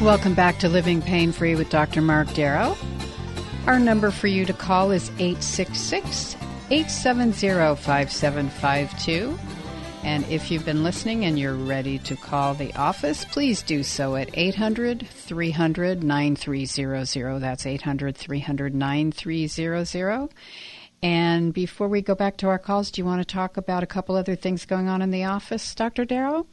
Welcome back to Living Pain-Free with Dr. Mark Darrow. Our number for you to call is 866-870-5752. And if you've been listening and you're ready to call the office, please do so at 800-300-9300. That's 800-300-9300. And before we go back to our calls, do you want to talk about a couple other things going on in the office, Dr. Darrow?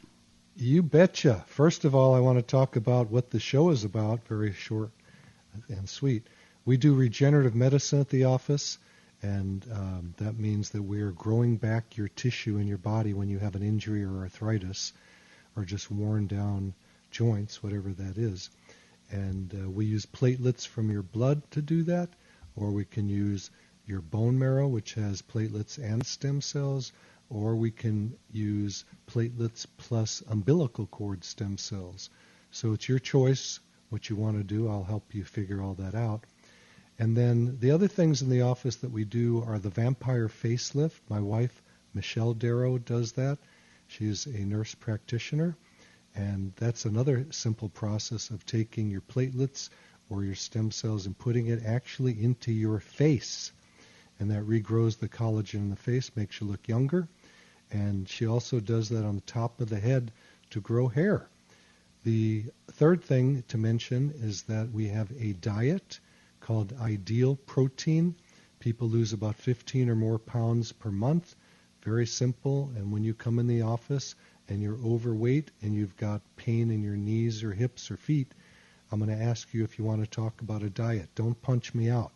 You betcha. First of all, I want to talk about what the show is about, very short and sweet. We do regenerative medicine at the office, and that means that we are growing back your tissue in your body when you have an injury or arthritis or just worn down joints, whatever that is. And we use platelets from your blood to do that, or we can use your bone marrow, which has platelets and stem cells, or we can use platelets plus umbilical cord stem cells. So it's your choice what you want to do. I'll help you figure all that out. And then the other things in the office that we do are the vampire facelift. My wife, Michelle Darrow, does that. She's a nurse practitioner. And that's another simple process of taking your platelets or your stem cells and putting it actually into your face. And that regrows the collagen in the face, makes you look younger. And she also does that on the top of the head to grow hair. The third thing to mention is that we have a diet called Ideal Protein. People lose about 15 or more pounds per month. Very simple. And when you come in the office and you're overweight and you've got pain in your knees or hips or feet, I'm going to ask you if you want to talk about a diet. Don't punch me out.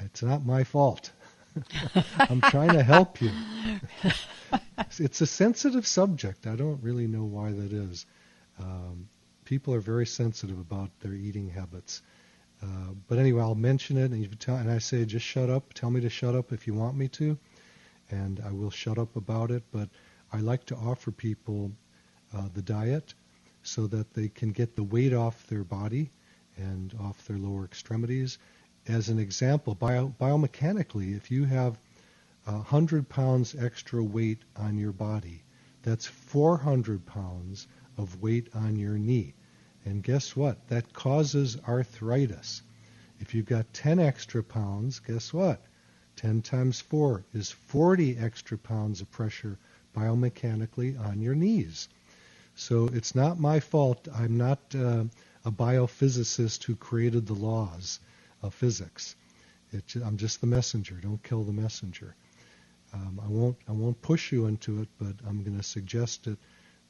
It's not my fault. I'm trying to help you. It's a sensitive subject. I don't really know why that is. People are very sensitive about their eating habits. But anyway, I'll mention it, and I say, just shut up. Tell me to shut up if you want me to, and I will shut up about it. But I like to offer people the diet so that they can get the weight off their body and off their lower extremities. As an example, biomechanically, if you have 100 pounds extra weight on your body, that's 400 pounds of weight on your knee. And guess what? That causes arthritis. If you've got 10 extra pounds, guess what? 10 times 4 is 40 extra pounds of pressure biomechanically on your knees. So it's not my fault. I'm not a biophysicist who created the laws of physics. I'm just the messenger. Don't kill the messenger. I won't push you into it, but I'm going to suggest it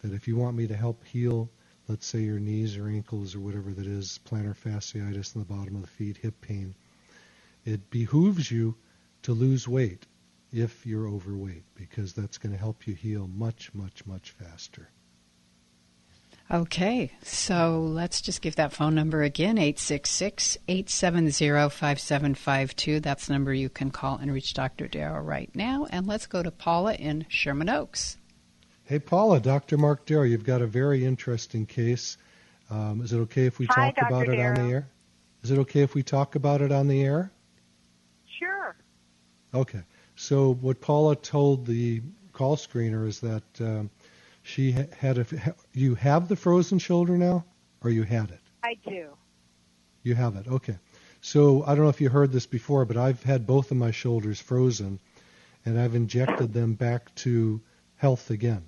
that if you want me to help heal, let's say your knees or ankles or whatever that is, plantar fasciitis in the bottom of the feet, hip pain, it behooves you to lose weight if you're overweight, because that's going to help you heal much, much, much faster. Okay, so let's just give that phone number again, 866-870-5752. That's the number you can call and reach Dr. Darrow right now. And let's go to Paula in Sherman Oaks. Hey, Paula, Dr. Mark Darrow, you've got a very interesting case. Is it okay if we talk about it on the air? Is it okay if we talk about it on the air? Sure. Okay, so what Paula told the call screener is that... she had you have the frozen shoulder now, or you had it? I do. You have it, okay. So I don't know if you heard this before, but I've had both of my shoulders frozen, and I've injected them back to health again.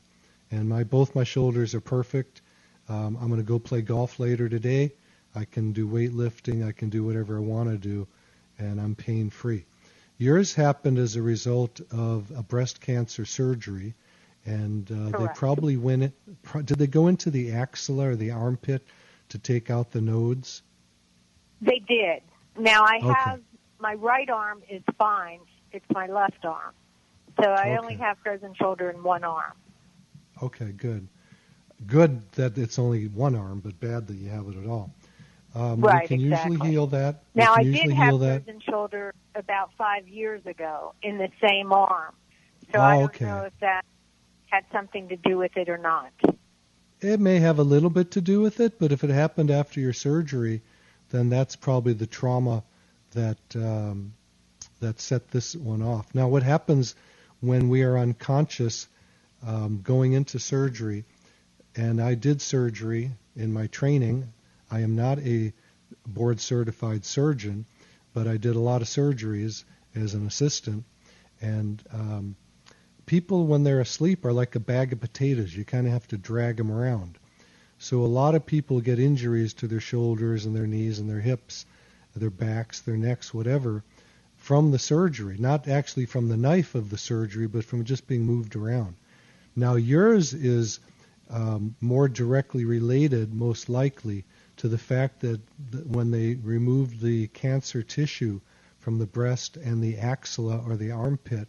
And both my shoulders are perfect. I'm going to go play golf later today. I can do weightlifting. I can do whatever I want to do, and I'm pain-free. Yours happened as a result of a breast cancer surgery, and they probably went in. Did they go into the axilla or the armpit to take out the nodes? They did. Now, I have my right arm is fine. It's my left arm. So I only have frozen shoulder in one arm. Okay, good. Good that it's only one arm, but bad that you have it at all. Right, we can usually heal that. Now, I did have frozen shoulder about 5 years ago in the same arm. So I don't know if that had something to do with it or not. It may have a little bit to do with it, but if it happened after your surgery, then that's probably the trauma that that set this one off. Now, what happens when we are unconscious going into surgery, and I did surgery in my training. I am not a board-certified surgeon, but I did a lot of surgeries as an assistant. And people, when they're asleep, are like a bag of potatoes. You kind of have to drag them around. So a lot of people get injuries to their shoulders and their knees and their hips, their backs, their necks, whatever, from the surgery. Not actually from the knife of the surgery, but from just being moved around. Now, yours is more directly related, most likely, to the fact that when they removed the cancer tissue from the breast and the axilla or the armpit,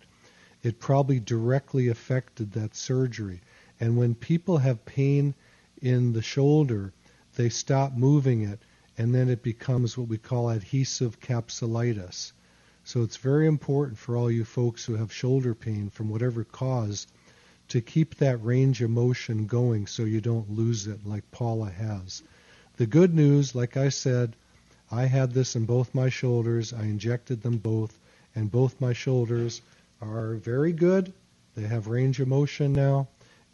it probably directly affected that surgery. And when people have pain in the shoulder, they stop moving it, and then it becomes what we call adhesive capsulitis. So it's very important for all you folks who have shoulder pain from whatever cause to keep that range of motion going so you don't lose it like Paula has. The good news, like I said, I had this in both my shoulders. I injected them both, and both my shoulders are very good. They have range of motion now,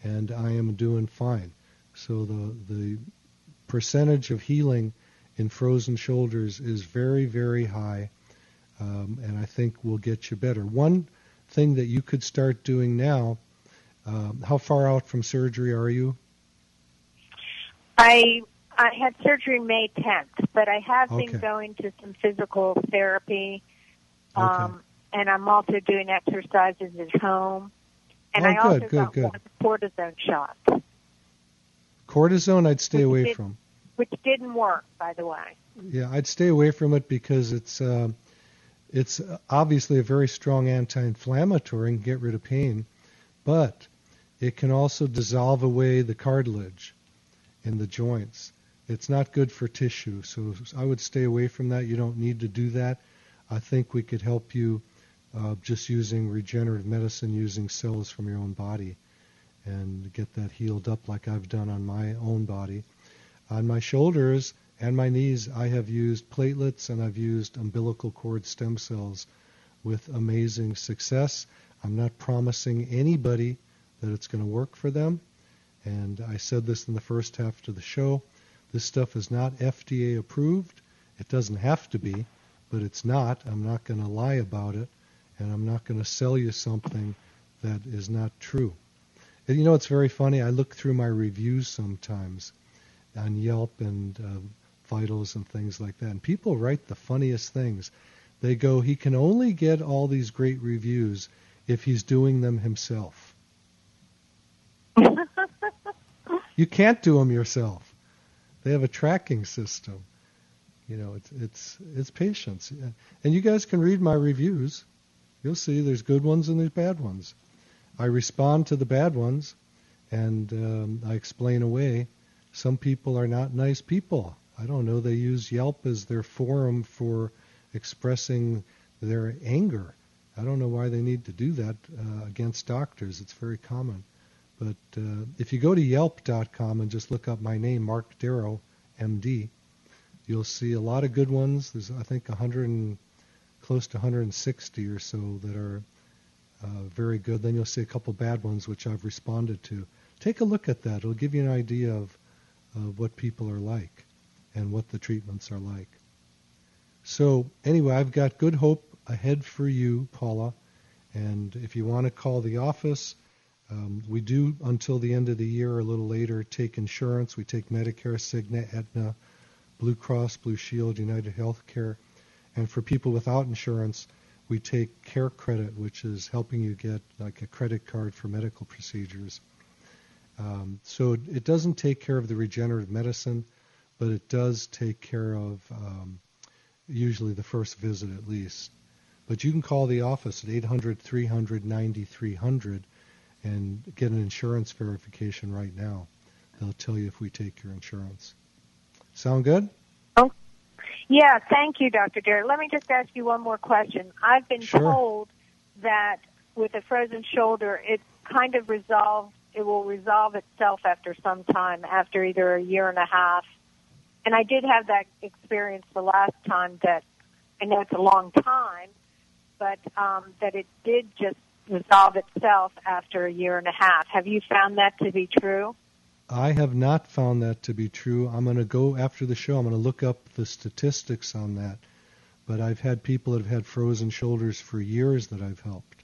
and I am doing fine. So the percentage of healing in frozen shoulders is very, very high, and I think we'll get you better. One thing that you could start doing now, how far out from surgery are you? I had surgery May 10th, but I have been going to some physical therapy, and I'm also doing exercises at home. And I also got one cortisone shot. Cortisone I'd stay away from. Which didn't work, by the way. Yeah, I'd stay away from it because it's obviously a very strong anti-inflammatory and get rid of pain, but it can also dissolve away the cartilage in the joints. It's not good for tissue, so I would stay away from that. You don't need to do that. I think we could help you just using regenerative medicine, using cells from your own body, and get that healed up like I've done on my own body. On my shoulders and my knees, I have used platelets and I've used umbilical cord stem cells with amazing success. I'm not promising anybody that it's going to work for them. And I said this in the first half of the show. This stuff is not FDA approved. It doesn't have to be, but it's not. I'm not going to lie about it, and I'm not going to sell you something that is not true. And you know, it's very funny. I look through my reviews sometimes on Yelp and Vitals and things like that, and people write the funniest things. They go, he can only get all these great reviews if he's doing them himself. You can't do them yourself. They have a tracking system. You know, it's patience. And you guys can read my reviews. You'll see there's good ones and there's bad ones. I respond to the bad ones, and I explain away. Some people are not nice people. I don't know. They use Yelp as their forum for expressing their anger. I don't know why they need to do that against doctors. It's very common. But if you go to Yelp.com and just look up my name, Mark Darrow, MD, you'll see a lot of good ones. There's, I think, close to 160 or so that are very good. Then you'll see a couple bad ones, which I've responded to. Take a look at that. It'll give you an idea of what people are like and what the treatments are like. So anyway, I've got good hope ahead for you, Paula. And if you want to call the office, We do, until the end of the year or a little later, take insurance. We take Medicare, Cigna, Aetna, Blue Cross, Blue Shield, United Healthcare. And for people without insurance, we take Care Credit, which is helping you get like a credit card for medical procedures. So it doesn't take care of the regenerative medicine, but it does take care of usually the first visit at least. But you can call the office at 800-300-9300 and get an insurance verification right now. They'll tell you if we take your insurance. Sound good? Oh, yeah, thank you, Dr. Darrow. Let me just ask you one more question. I've been told that with a frozen shoulder, it kind of resolves. It will resolve itself after some time, after either a year and a half. And I did have that experience the last time that, I know it's a long time, but that it did just resolve itself after a year and a half. Have you found that to be true? I have not found that to be true. I'm going to go after the show. I'm going to look up the statistics on that. But I've had people that have had frozen shoulders for years that I've helped.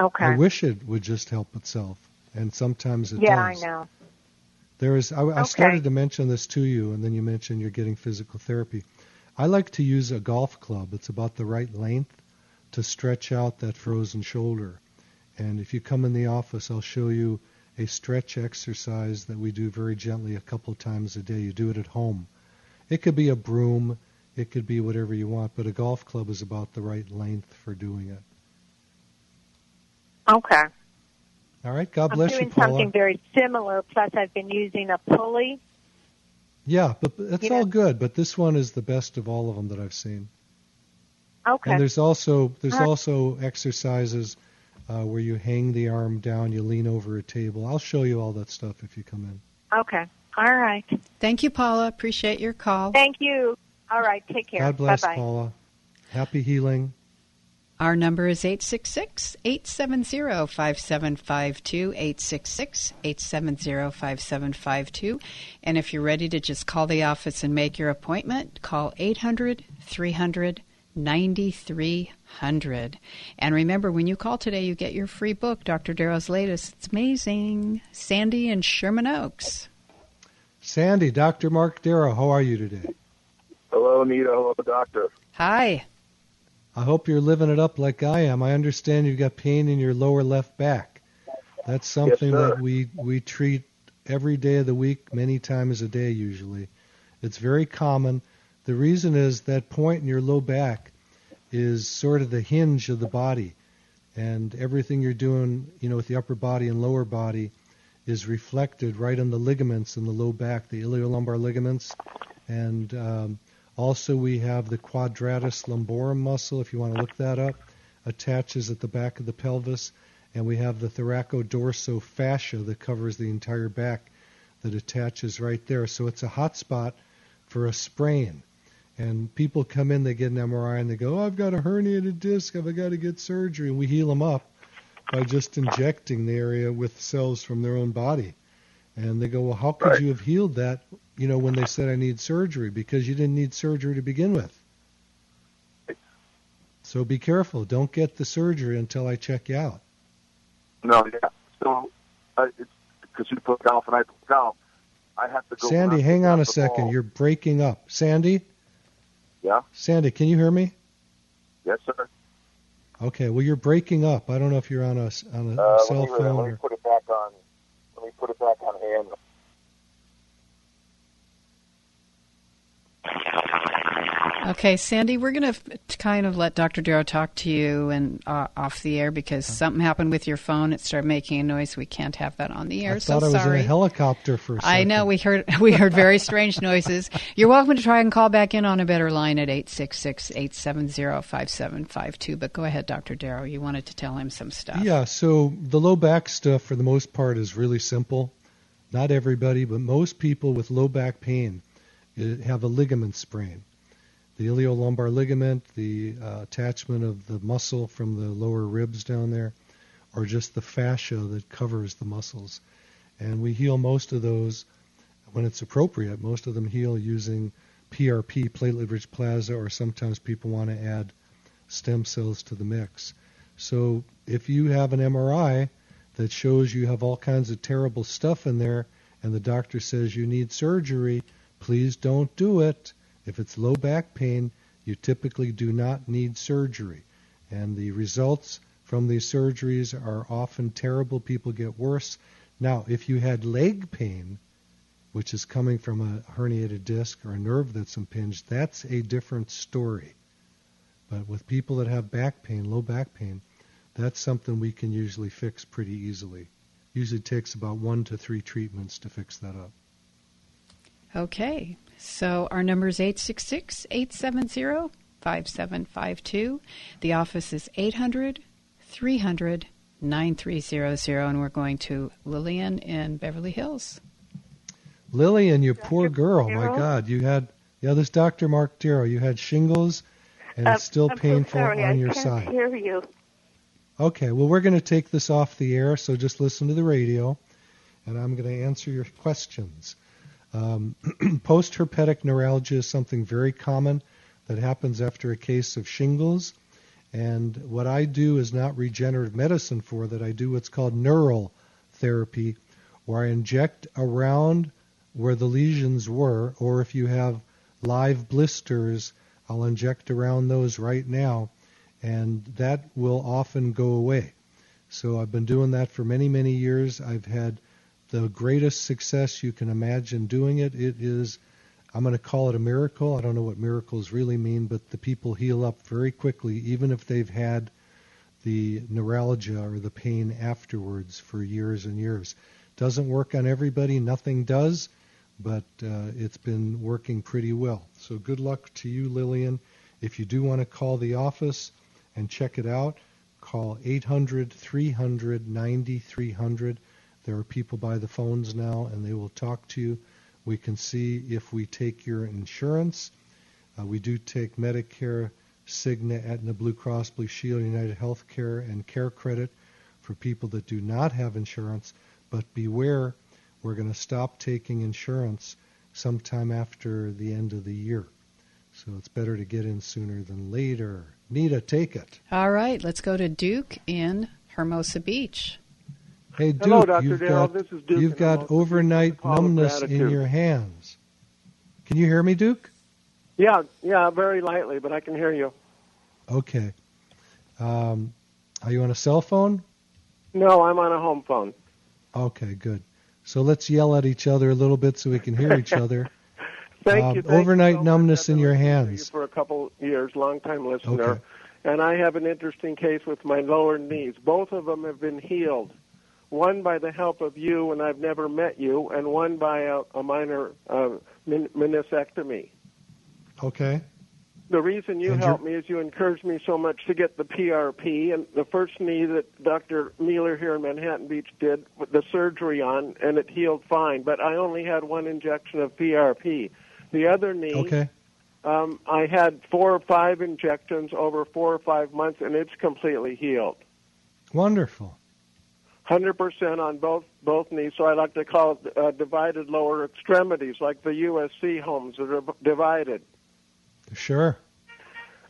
Okay. I wish it would just help itself, and sometimes it does. Yeah, I know. There is. I started to mention this to you, and then you mentioned you're getting physical therapy. I like to use a golf club. It's about the right length to stretch out that frozen shoulder. And if you come in the office, I'll show you a stretch exercise that we do very gently a couple times a day. You do it at home. It could be a broom. It could be whatever you want, but a golf club is about the right length for doing it. Okay. All right. God bless you, Paula. I'm doing something very similar, plus I've been using a pulley. Yeah, but that's all good, but this one is the best of all of them that I've seen. Okay. And there's also exercises where you hang the arm down, you lean over a table. I'll show you all that stuff if you come in. Okay. All right. Thank you, Paula. Appreciate your call. Thank you. All right. Take care. God bless, bye-bye. Paula. Happy healing. Our number is 866-870-5752, 866-870-5752. And if you're ready to just call the office and make your appointment, call 800-300-9300. And remember, when you call today, you get your free book, Dr. Darrow's latest. It's amazing. Sandy in Sherman Oaks. Sandy, Dr. Mark Darrow, how are you today? Hello, Anita. Hello, Doctor. Hi. I hope you're living it up like I am. I understand you've got pain in your lower left back. That's something that we treat every day of the week, many times a day usually. It's very common. The reason is that point in your low back is sort of the hinge of the body. And everything you're doing, with the upper body and lower body is reflected right on the ligaments in the low back, the iliolumbar ligaments. And also, we have the quadratus lumborum muscle, if you want to look that up, attaches at the back of the pelvis. And we have the thoracodorsal fascia that covers the entire back that attaches right there. So it's a hot spot for a sprain. And people come in, they get an MRI, and they go, I've got a herniated disc, I've got to get surgery. And we heal them up by just injecting the area with cells from their own body. And they go, well, how could you have healed that, when they said I need surgery? Because you didn't need surgery to begin with. So be careful. Don't get the surgery until I check you out. No, yeah. So because you play golf and I play golf, I have to go. Sandy, hang on a second. You're breaking up. Sandy? Yeah? Sandy, can you hear me? Yes, sir. Okay. Well, you're breaking up. I don't know if you're on a cell phone. Let me put it back on. Let me put it back on hand. Okay, Sandy, we're going to kind of let Dr. Darrow talk to you and off the air because something happened with your phone. It started making a noise. We can't have that on the air. I was in a helicopter for a second. I know. We heard very strange noises. You're welcome to try and call back in on a better line at 866-870-5752. But go ahead, Dr. Darrow. You wanted to tell him some stuff. Yeah, so the low back stuff for the most part is really simple. Not everybody, but most people with low back pain have a ligament sprain. The iliolumbar ligament, the attachment of the muscle from the lower ribs down there, or just the fascia that covers the muscles. And we heal most of those when it's appropriate. Most of them heal using PRP, platelet-rich plasma, or sometimes people want to add stem cells to the mix. So if you have an MRI that shows you have all kinds of terrible stuff in there and the doctor says you need surgery, please don't do it. If it's low back pain, you typically do not need surgery. And the results from these surgeries are often terrible. People get worse. Now, if you had leg pain, which is coming from a herniated disc or a nerve that's impinged, that's a different story. But with people that have back pain, low back pain, that's something we can usually fix pretty easily. Usually takes about 1 to 3 treatments to fix that up. Okay. So our number is 866-870-5752. The office is 800-300-9300, and we're going to Lillian in Beverly Hills. Lillian, you poor girl. Darrow? My God, you had, this is Dr. Mark Darrow. You had shingles, and it's still painful on your side. I can't hear you. Okay, well, we're going to take this off the air, so just listen to the radio, and I'm going to answer your questions. Postherpetic neuralgia is something very common that happens after a case of shingles, and what I do is not regenerative medicine for that. I do what's called neural therapy, where I inject around where the lesions were, or if you have live blisters, I'll inject around those right now, and that will often go away. So I've been doing that for many, many years. I've had the greatest success you can imagine doing it. It is, I'm going to call it a miracle. I don't know what miracles really mean, but the people heal up very quickly, even if they've had the neuralgia or the pain afterwards for years and years. Doesn't work on everybody. Nothing does, but it's been working pretty well. So good luck to you, Lillian. If you do want to call the office and check it out, call 800-300-9300. There are people by the phones now, and they will talk to you. We can see if we take your insurance. We do take Medicare, Cigna, Aetna, Blue Cross, Blue Shield, United Healthcare, and Care Credit for people that do not have insurance. But beware, we're going to stop taking insurance sometime after the end of the year. So it's better to get in sooner than later. Nita, take it. All right, let's go to Duke in Hermosa Beach. Hey, Duke. Hello, Dr. Darrow. This is Duke. You've got overnight numbness in your hands. Can you hear me, Duke? Yeah, very lightly, but I can hear you. Okay. Are you on a cell phone? No, I'm on a home phone. Okay, good. So let's yell at each other a little bit so we can hear each other. Thank you. Overnight numbness in your hands. For a couple years, long-time listener. Okay. And I have an interesting case with my lower knees. Both of them have been healed, one by the help of you, and I've never met you, and one by a minor meniscectomy. Okay. The reason you helped me is you encouraged me so much to get the PRP, and the first knee that Dr. Mueller here in Manhattan Beach did the surgery on, and it healed fine. But I only had one injection of PRP. The other knee, I had 4 or 5 injections over 4 or 5 months, and it's completely healed. Wonderful. 100% on both knees, so I like to call it divided lower extremities, like the USC homes that are divided. Sure.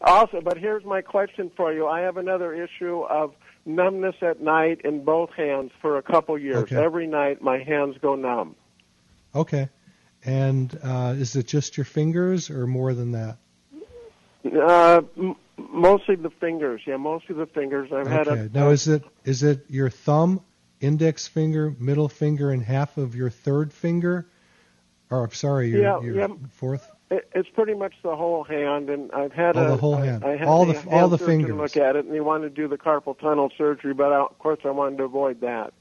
Also, but here's my question for you. I have another issue of numbness at night in both hands for a couple years. Okay. Every night my hands go numb. Okay. And is it just your fingers or more than that? Mostly the fingers. Yeah, mostly the fingers. Now, is it your thumb, index finger, middle finger, and half of your third finger? Or, your fourth? It's pretty much the whole hand, and I've had the whole hand. I had all the fingers. Look at it, and they wanted to do the carpal tunnel surgery, but of course I wanted to avoid that.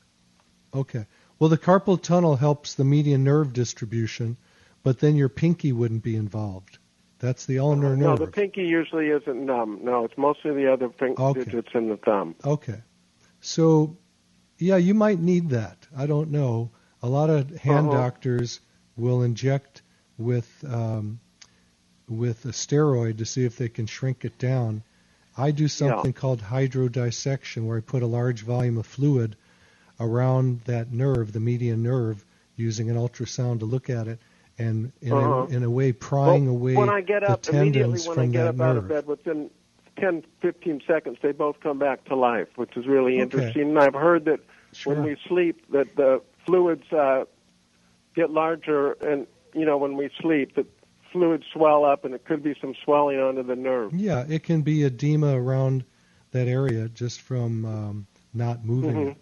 Okay. Well, the carpal tunnel helps the median nerve distribution, but then your pinky wouldn't be involved. That's the ulnar nerve. No, the pinky usually isn't numb. No, it's mostly the other digits in the thumb. Okay. So, yeah, you might need that. I don't know. A lot of hand doctors will inject with a steroid to see if they can shrink it down. I do something called hydrodissection, where I put a large volume of fluid around that nerve, the median nerve, using an ultrasound to look at it, and in a way prying away the tendons from that nerve. When I get up out of bed, within 10, 15 seconds, they both come back to life, which is really interesting. And I've heard that when we sleep, that the fluids get larger, and, you know, when we sleep, the fluids swell up, and it could be some swelling onto the nerve. Yeah, it can be edema around that area just from not moving it.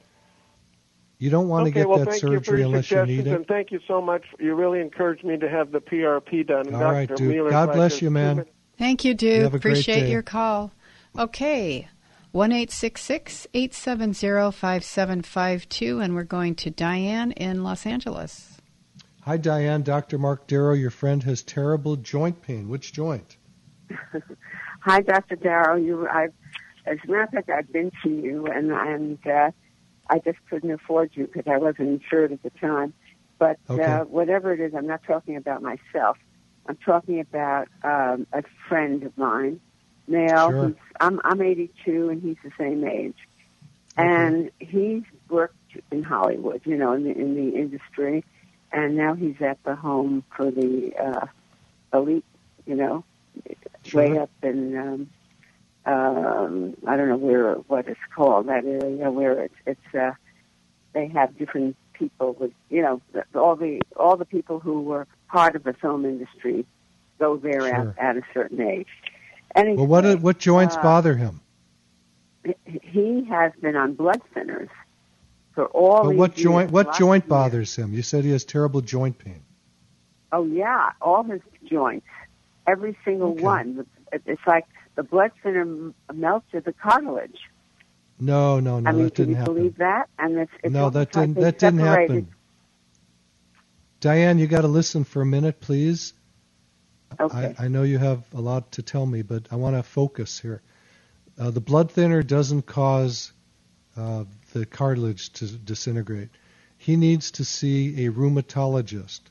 You don't want to get that surgery unless you need it. And thank you so much. You really encouraged me to have the PRP done. And all right, Duke. God bless you, man. Thank you, Duke. Appreciate your call. Okay, 1-866-870-5752, and we're going to Diane in Los Angeles. Hi, Diane. Dr. Mark Darrow, your friend, has terrible joint pain. Which joint? Hi, Dr. Darrow. As a matter of fact, I've been to you, and I just couldn't afford you because I wasn't insured at the time. But whatever it is, I'm not talking about myself. I'm talking about a friend of mine, male. Sure. I'm 82, and he's the same age. Okay. And he's worked in Hollywood, you know, in the industry, and now he's at the home for the elite, you know, way up in... I don't know what it's called, that area where it's they have different people with, you know, all the people who were part of the film industry go there at a certain age. Anyway, well, what joints bother him? He has been on blood thinners for all. But what joint? What joint bothers him? You said he has terrible joint pain. Oh yeah, all his joints, every single one. It's like. The blood thinner melted the cartilage. No, I mean, that didn't happen. Can you believe that? And it's no, that didn't happen. Diane, you got to listen for a minute, please. Okay. I know you have a lot to tell me, but I want to focus here. The blood thinner doesn't cause the cartilage to disintegrate. He needs to see a rheumatologist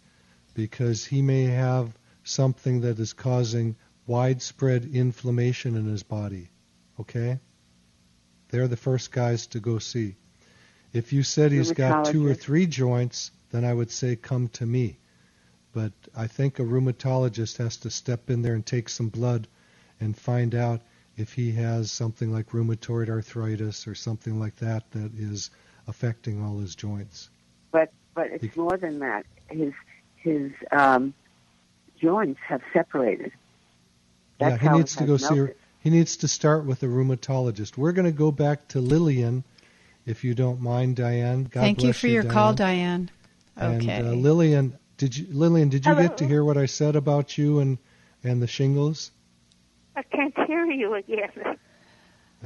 because he may have something that is causing widespread inflammation in his body, okay? They're the first guys to go see. If you said he's got 2 or 3 joints, then I would say come to me. But I think a rheumatologist has to step in there and take some blood and find out if he has something like rheumatoid arthritis or something like that that is affecting all his joints. But it's more than that. His joints have separated. That's he needs to go see her. He needs to start with a rheumatologist. We're going to go back to Lillian, if you don't mind, Diane. God Thank bless you for you, your Diane. Call, Diane. Okay. And, Lillian, did you Hello. Get to hear what I said about you and the shingles? I can't hear you again.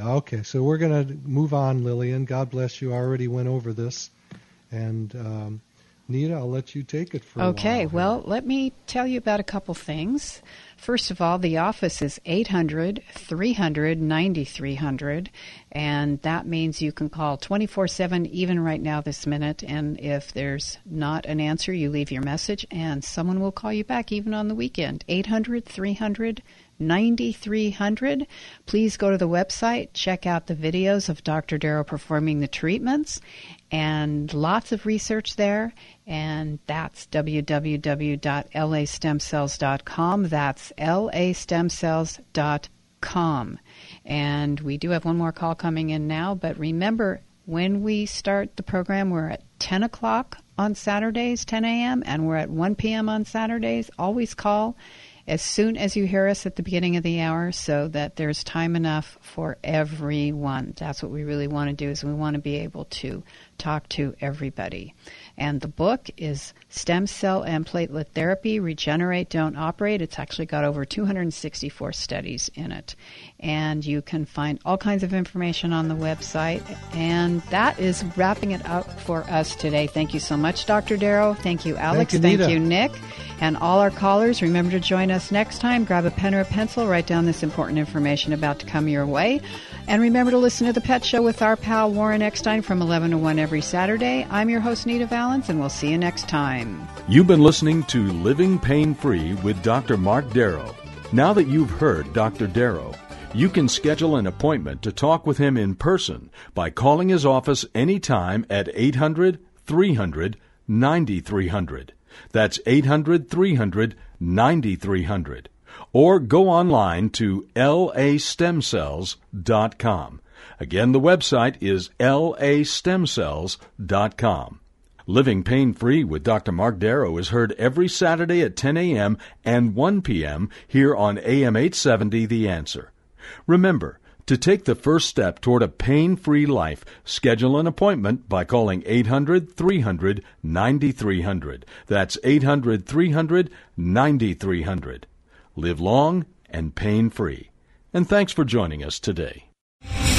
Okay, so we're going to move on, Lillian. God bless you. I already went over this. And Nita, I'll let you take it for a while. Okay, well, let me tell you about a couple things. First of all, the office is 800-300-9300, and that means you can call 24/7 even right now this minute, and if there's not an answer, you leave your message, and someone will call you back even on the weekend, 800-300-9300. Please go to the website, check out the videos of Dr. Darrow performing the treatments, and lots of research there. And that's www.LASTemcells.com. That's LASTemcells.com. And we do have one more call coming in now, but remember, when we start the program, we're at 10 o'clock on Saturdays, 10 a.m., and we're at 1 p.m. on Saturdays. Always call as soon as you hear us at the beginning of the hour so that there's time enough for everyone. That's what we really want to do, is we want to be able to talk to everybody. And the book is Stem Cell and Platelet Therapy, Regenerate, Don't Operate. It's actually got over 264 studies in it. And you can find all kinds of information on the website. And that is wrapping it up for us today. Thank you so much, Dr. Darrow. Thank you, Alex. Thank you, Nick. And all our callers, remember to join us next time. Grab a pen or a pencil. Write down this important information about to come your way. And remember to listen to The Pet Show with our pal Warren Eckstein from 11 to 1 every Saturday. I'm your host, Nita Valens, and we'll see you next time. You've been listening to Living Pain Free with Dr. Mark Darrow. Now that you've heard Dr. Darrow, you can schedule an appointment to talk with him in person by calling his office anytime at 800-300-9300. That's 800-300-9300. or go online to LASTemcells.com. Again, the website is LASTemcells.com. Living Pain-Free with Dr. Mark Darrow is heard every Saturday at 10 a.m. and 1 p.m. here on AM 870 The Answer. Remember, to take the first step toward a pain-free life, schedule an appointment by calling 800-300-9300. That's 800-300-9300. Live long and pain-free. And thanks for joining us today.